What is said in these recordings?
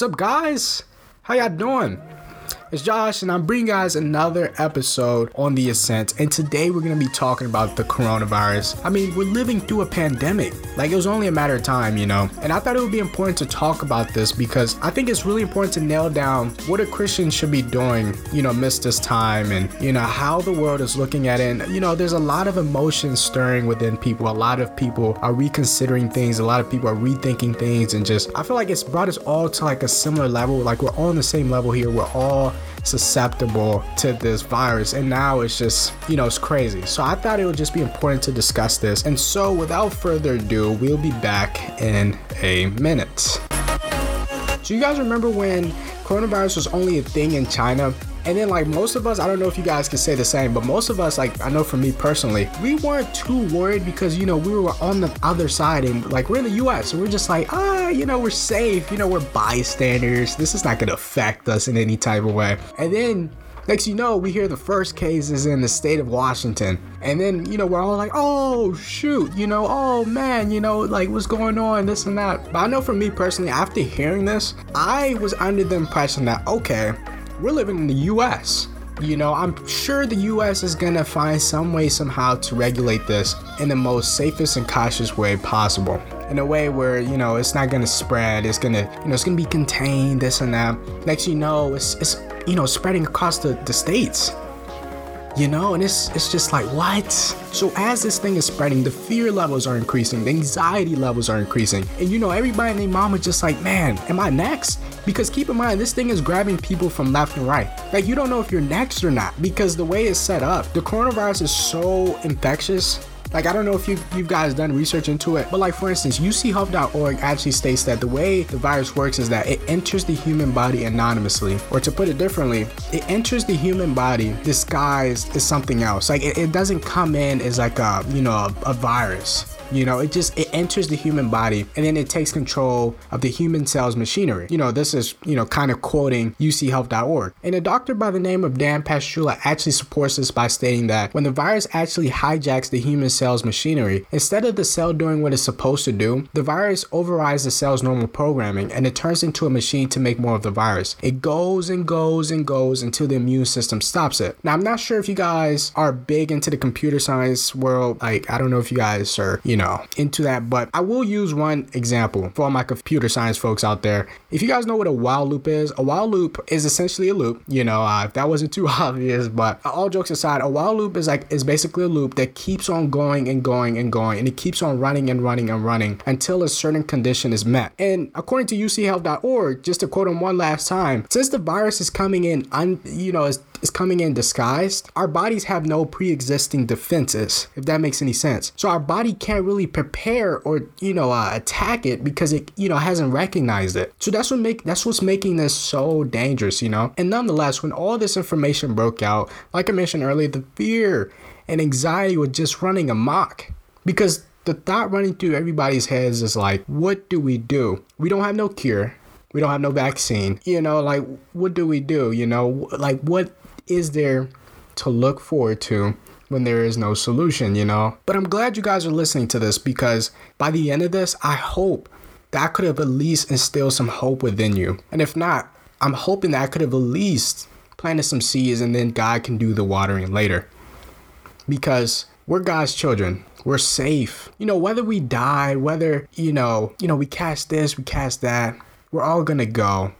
What's up, guys? How y'all doing? It's Josh, and I'm bringing you guys another episode on The Ascent, and today we're going to be talking about the coronavirus. I mean, we're living through a pandemic. Like, it was only a matter of time, you know? And I thought it would be important to talk about this because I think it's really important to nail down what a Christian should be doing, you know, amidst this time and, you know, how the world is looking at it. And, you know, there's a lot of emotions stirring within people. A lot of people are reconsidering things. A lot of people are rethinking things, and just, I feel like it's brought us all to like a similar level. Like, we're all on the same level here. We're all susceptible to this virus, and now it's just, you know, it's crazy. So I thought it would just be important to discuss this. And so without further ado, we'll be back in a minute. So you guys remember when coronavirus was only a thing in China? And then, like, most of us, I don't know if you guys can say the same, but most of us, like, I know for me personally, we weren't too worried because, you know, we were on the other side, and like, we're in the US, so we're just like, you know, we're safe, you know, we're bystanders. This is not gonna affect us in any type of way. And then next, you know, we hear the first cases in the state of Washington. And then, you know, we're all like, oh, shoot, you know, oh, man, you know, like, what's going on, this and that. But I know for me personally, after hearing this, I was under the impression that, okay, we're living in the U.S. You know, I'm sure the U.S. is going to find some way somehow to regulate this in the most safest and cautious way possible. In a way where, you know, it's not going to spread. It's going to, you know, it's going to be contained, this and that. Next, you know, it's you know, spreading across the states. You know, and it's just like, what? So as this thing is spreading, the fear levels are increasing, the anxiety levels are increasing. And, you know, everybody and their mama just like, man, am I next? Because keep in mind, this thing is grabbing people from left and right. Like, you don't know if you're next or not, because the way it's set up, the coronavirus is so infectious. Like, I don't know if you guys done research into it, but like, for instance, UCHealth.org actually states that the way the virus works is that it enters the human body anonymously, or to put it differently, it enters the human body disguised as something else. Like, it doesn't come in as like a, you know, a virus. You know, it enters the human body, and then it takes control of the human cell's machinery. You know, this is, you know, kind of quoting UCHealth.org. And a doctor by the name of Dan Pastrula actually supports this by stating that when the virus actually hijacks the human cell's machinery, instead of the cell doing what it's supposed to do, the virus overrides the cell's normal programming, and it turns into a machine to make more of the virus. It goes and goes and goes until the immune system stops it. Now, I'm not sure if you guys are big into the computer science world. Like, I don't know if you guys are, you know, into that, but I will use one example for all my computer science folks out there. If you guys know what a while loop is, a while loop is essentially a loop. You know, if that wasn't too obvious, but all jokes aside, a while loop is basically a loop that keeps on going and going and going, and it keeps on running and running and running until a certain condition is met. And according to UCHealth.org, just to quote them one last time, since the virus is coming in, is coming in disguised, our bodies have no pre-existing defenses, if that makes any sense. So our body can't really prepare or, you know, attack it because it, you know, hasn't recognized it. So that's what's making this so dangerous, you know. And nonetheless, when all this information broke out, like I mentioned earlier, the fear and anxiety were just running amok, because the thought running through everybody's heads is like, what do? We don't have no cure. We don't have no vaccine. You know, like, what do we do? You know, like, what is there to look forward to when there is no solution, you know? But I'm glad you guys are listening to this, because by the end of this, I hope that I could have at least instilled some hope within you. And if not, I'm hoping that I could have at least planted some seeds, and then God can do the watering later. Because we're God's children. We're safe. You know, whether we die, whether, you know, we cast this, we cast that, we're all gonna go.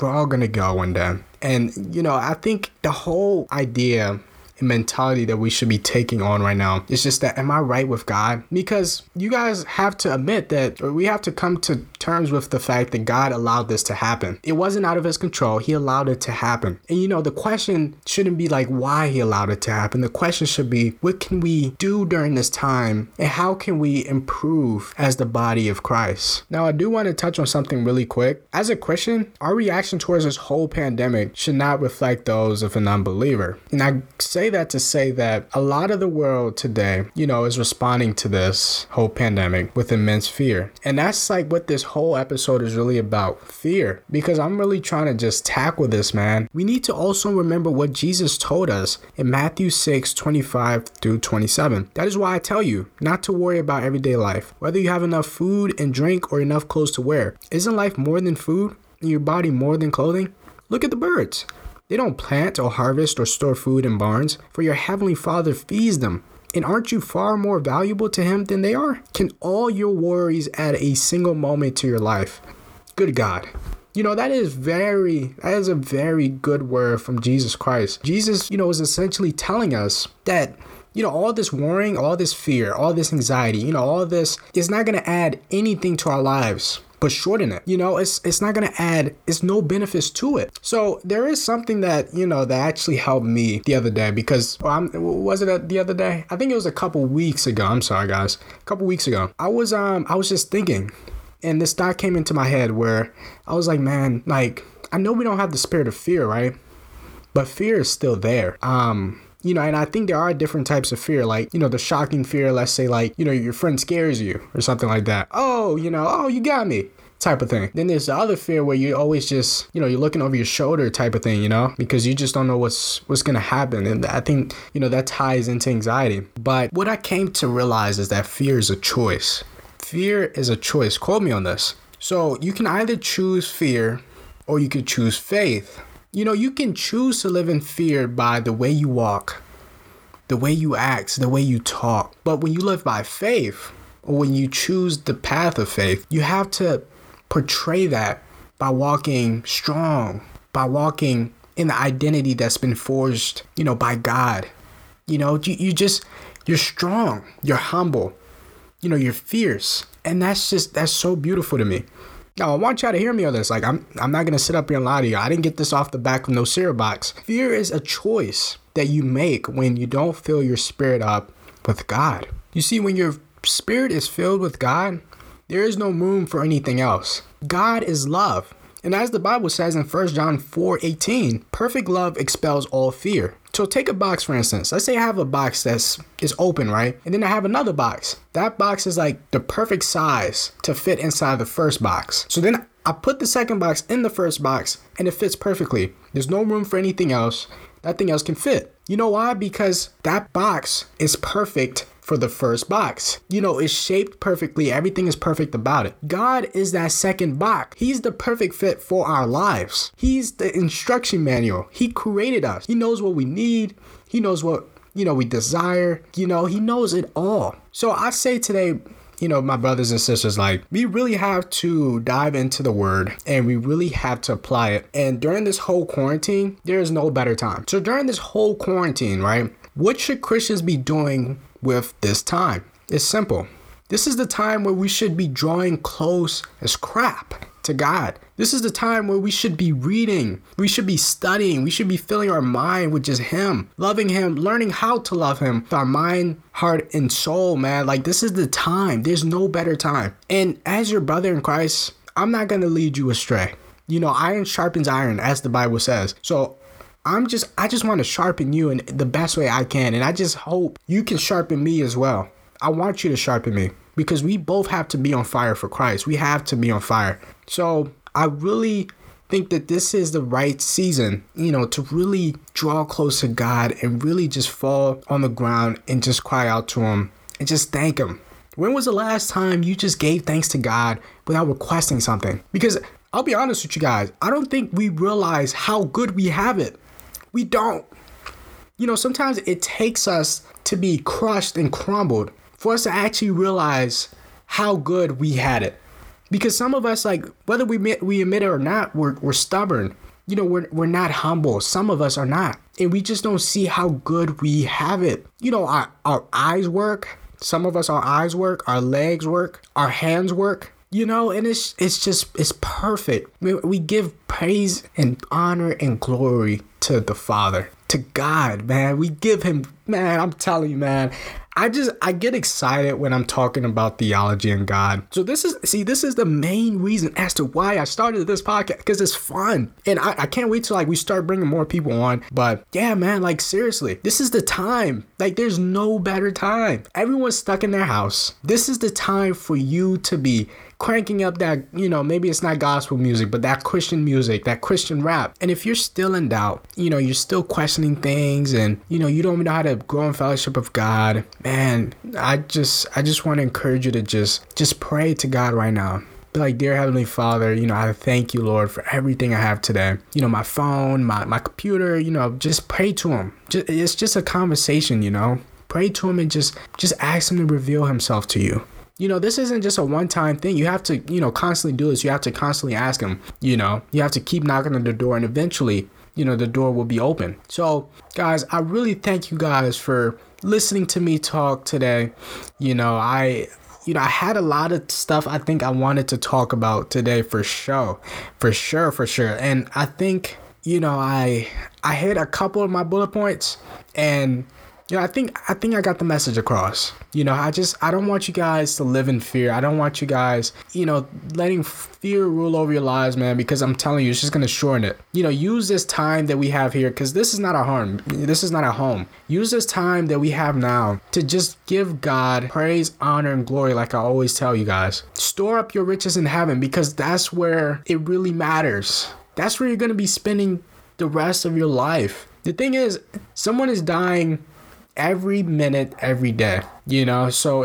We're all gonna go one day. And, you know, I think the whole idea and mentality that we should be taking on right now is just that, am I right with God? Because you guys have to admit that, or we have to come to terms with the fact that God allowed this to happen. It wasn't out of his control. He allowed it to happen. And, you know, the question shouldn't be like why he allowed it to happen. The question should be, what can we do during this time, and how can we improve as the body of Christ? Now, I do want to touch on something really quick. As a Christian, our reaction towards this whole pandemic should not reflect those of an unbeliever. And I say that to say that a lot of the world today, you know, is responding to this whole pandemic with immense fear. And that's like what this whole episode is really about, fear, because I'm really trying to just tackle this, man. We need to also remember what Jesus told us in Matthew 6:25-27. That is why I tell you not to worry about everyday life, whether you have enough food and drink or enough clothes to wear. Isn't life more than food your body more than clothing? Look at the birds. They don't plant or harvest or store food in barns, for your heavenly Father feeds them. And aren't you far more valuable to him than they are? Can all your worries add a single moment to your life? Good God. You know, that is a very good word from Jesus Christ. Jesus, is essentially telling us that, all this worrying, all this fear, all this anxiety, all this is not going to add anything to our lives, but shorten it. It's not going to add, it's no benefits to it. So there is something that, that actually helped me the other day because, was it the other day? I think it was a couple weeks ago. I'm sorry, guys. A couple weeks ago. I was just thinking, and this thought came into my head where I was like, man, I know we don't have the spirit of fear, right? But fear is still there. And I think there are different types of fear, the shocking fear, let's say your friend scares you or something like that. Oh, you got me type of thing. Then there's the other fear where you always just, you're looking over your shoulder type of thing, because you just don't know what's going to happen. And I think, that ties into anxiety. But what I came to realize is that fear is a choice. Fear is a choice. Quote me on this. So you can either choose fear or you could choose faith. You can choose to live in fear by the way you walk, the way you act, the way you talk. But when you live by faith, or when you choose the path of faith, you have to portray that by walking strong, by walking in the identity that's been forged, by God. You're strong, you're humble, you're fierce. And that's so beautiful to me. Now, I want y'all to hear me on this. I'm not going to sit up here and lie to you. I didn't get this off the back of no cereal box. Fear is a choice that you make when you don't fill your spirit up with God. You see, when your spirit is filled with God, there is no room for anything else. God is love. And as the Bible says in 1 John 4:18, perfect love expels all fear. So take a box, for instance. Let's say I have a box that's open, right? And then I have another box. That box is like the perfect size to fit inside the first box. So then I put the second box in the first box and it fits perfectly. There's no room for anything else. Nothing else can fit. You know why? Because that box is perfect for the first box. It's shaped perfectly. Everything is perfect about it. God is that second box. He's the perfect fit for our lives. He's the instruction manual. He created us. He knows what we need. He knows what, we desire. He knows it all. So I say today, my brothers and sisters, we really have to dive into the word and we really have to apply it. And during this whole quarantine, there is no better time. So during this whole quarantine, right? What should Christians be doing with this time? It's simple. This is the time where we should be drawing close as crap to God. This is the time where we should be reading. We should be studying. We should be filling our mind with just him, loving him, learning how to love him with our mind, heart, and soul, man. This is the time. There's no better time. And as your brother in Christ, I'm not going to lead you astray. Iron sharpens iron, as the Bible says. So I just want to sharpen you in the best way I can. And I just hope you can sharpen me as well. I want you to sharpen me because we both have to be on fire for Christ. We have to be on fire. So I really think that this is the right season, to really draw close to God and really just fall on the ground and just cry out to him and just thank him. When was the last time you just gave thanks to God without requesting something? Because I'll be honest with you guys, I don't think we realize how good we have it. We don't. Sometimes it takes us to be crushed and crumbled for us to actually realize how good we had it. Because some of us, whether we admit it or not, we're stubborn. We're not humble. Some of us are not. And we just don't see how good we have it. Our eyes work. Some of us, our eyes work. Our legs work. Our hands work. And it's perfect. We give praise and honor and glory to the Father, to God, man. We give him, man, I'm telling you, man. I get excited when I'm talking about theology and God. So this is the main reason as to why I started this podcast, because it's fun. And I can't wait till we start bringing more people on. But yeah, man, seriously, this is the time. There's no better time. Everyone's stuck in their house. This is the time for you to be cranking up that, maybe it's not gospel music, but that Christian music, that Christian rap. And if you're still in doubt, you're still questioning things and, you don't know how to grow in fellowship of God, man, I just want to encourage you to just pray to God right now. like, dear Heavenly Father, you know, I thank you, Lord, for everything I have today. You know, my phone, my computer, you know, just pray to him. It's just a conversation, you know. Pray to him and just ask him to reveal himself to you. You know, this isn't just a one-time thing. You have to, you know, constantly do this. You have to constantly ask him, you know. You have to keep knocking on the door, and eventually, you know, the door will be open. So, guys, I really thank you guys for listening to me talk today. You know, I had a lot of stuff I think I wanted to talk about today for sure. And I think, you know, I hit a couple of my bullet points, and you know, I think I got the message across. You know, I don't want you guys to live in fear. I don't want you guys, you know, letting fear rule over your lives, man, because I'm telling you, it's just going to shorten it. You know, use this time that we have here, because this is not our home. This is not our home. Use this time that we have now to just give God praise, honor, and glory, like I always tell you guys. Store up your riches in heaven, because that's where it really matters. That's where you're going to be spending the rest of your life. The thing is, someone is dying every minute, every day, you know, so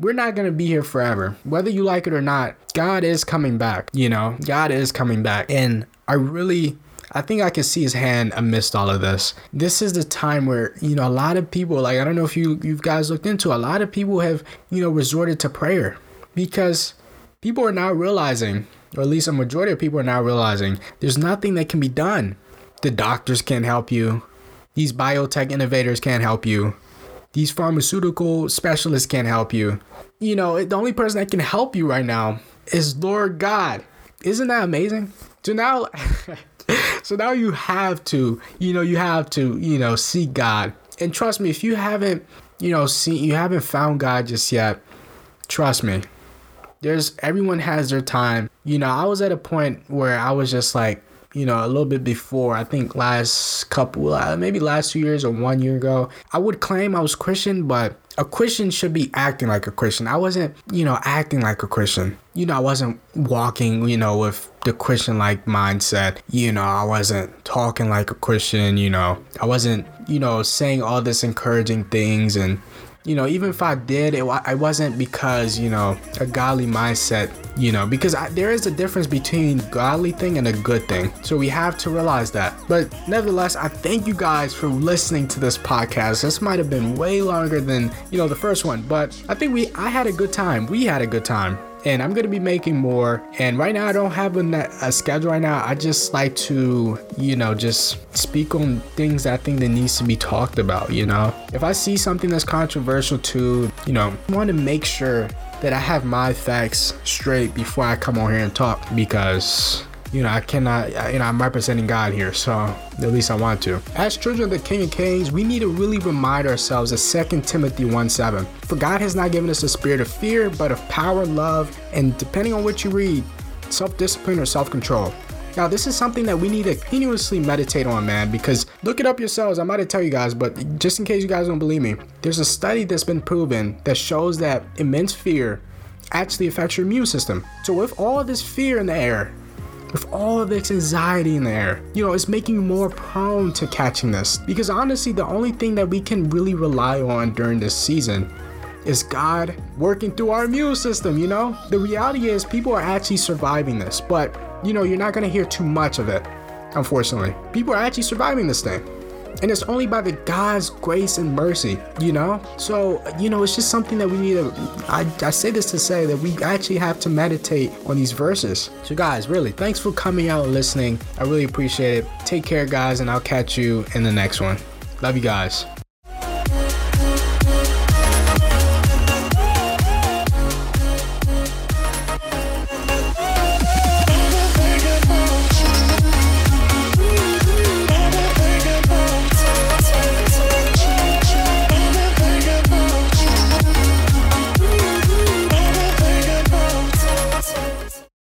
we're not going to be here forever. Whether you like it or not, God is coming back, you know, God is coming back. And I think I can see his hand amidst all of this. This is the time where, you know, a lot of people, like, I don't know if you guys looked into, a lot of people have, you know, resorted to prayer, because people are now realizing, or at least a majority of people are now realizing, there's nothing that can be done. The doctors can't help you. These biotech innovators can't help you. These pharmaceutical specialists can't help you. You know, the only person that can help you right now is Lord God. Isn't that amazing? So now, you have to, you know, seek God. And trust me, if you haven't, you know, you haven't found God just yet, trust me. Everyone has their time. You know, I was at a point where I was just like, you know, a little bit before, I think last 2 years or 1 year ago, I would claim I was Christian, but a Christian should be acting like a Christian. I wasn't, you know, acting like a Christian. You know, I wasn't walking, you know, with the Christian-like mindset. You know, I wasn't talking like a Christian, you know. I wasn't, you know, saying all this encouraging things. And, you know, even if I did, I wasn't because, you know, a godly mindset, you know, because there is a difference between godly thing and a good thing. So we have to realize that. But nevertheless, I thank you guys for listening to this podcast. This might have been way longer than, you know, the first one, but I think I had a good time. We had a good time. And I'm going to be making more. And right now, I don't have a schedule right now. I just like to, you know, just speak on things that I think that needs to be talked about, you know. If I see something that's controversial too, you know, I want to make sure that I have my facts straight before I come on here and talk, because, you know, I'm representing God here, so at least I want to. As children of the King of Kings, we need to really remind ourselves of 2 Timothy 1:7. For God has not given us a spirit of fear, but of power, love, and depending on what you read, self-discipline or self-control. Now, this is something that we need to continuously meditate on, man, because look it up yourselves. I might tell you guys, but just in case you guys don't believe me, there's a study that's been proven that shows that immense fear actually affects your immune system. So with all this fear in the air, with all of this anxiety in the air, you know, it's making you more prone to catching this. Because honestly, the only thing that we can really rely on during this season is God working through our immune system, you know? The reality is people are actually surviving this, but, you know, you're not going to hear too much of it, unfortunately. People are actually surviving this thing. And it's only by the God's grace and mercy, you know? So, you know, it's just something that we need to, I say this to say that we actually have to meditate on these verses. So guys, really, thanks for coming out and listening. I really appreciate it. Take care, guys, and I'll catch you in the next one. Love you guys.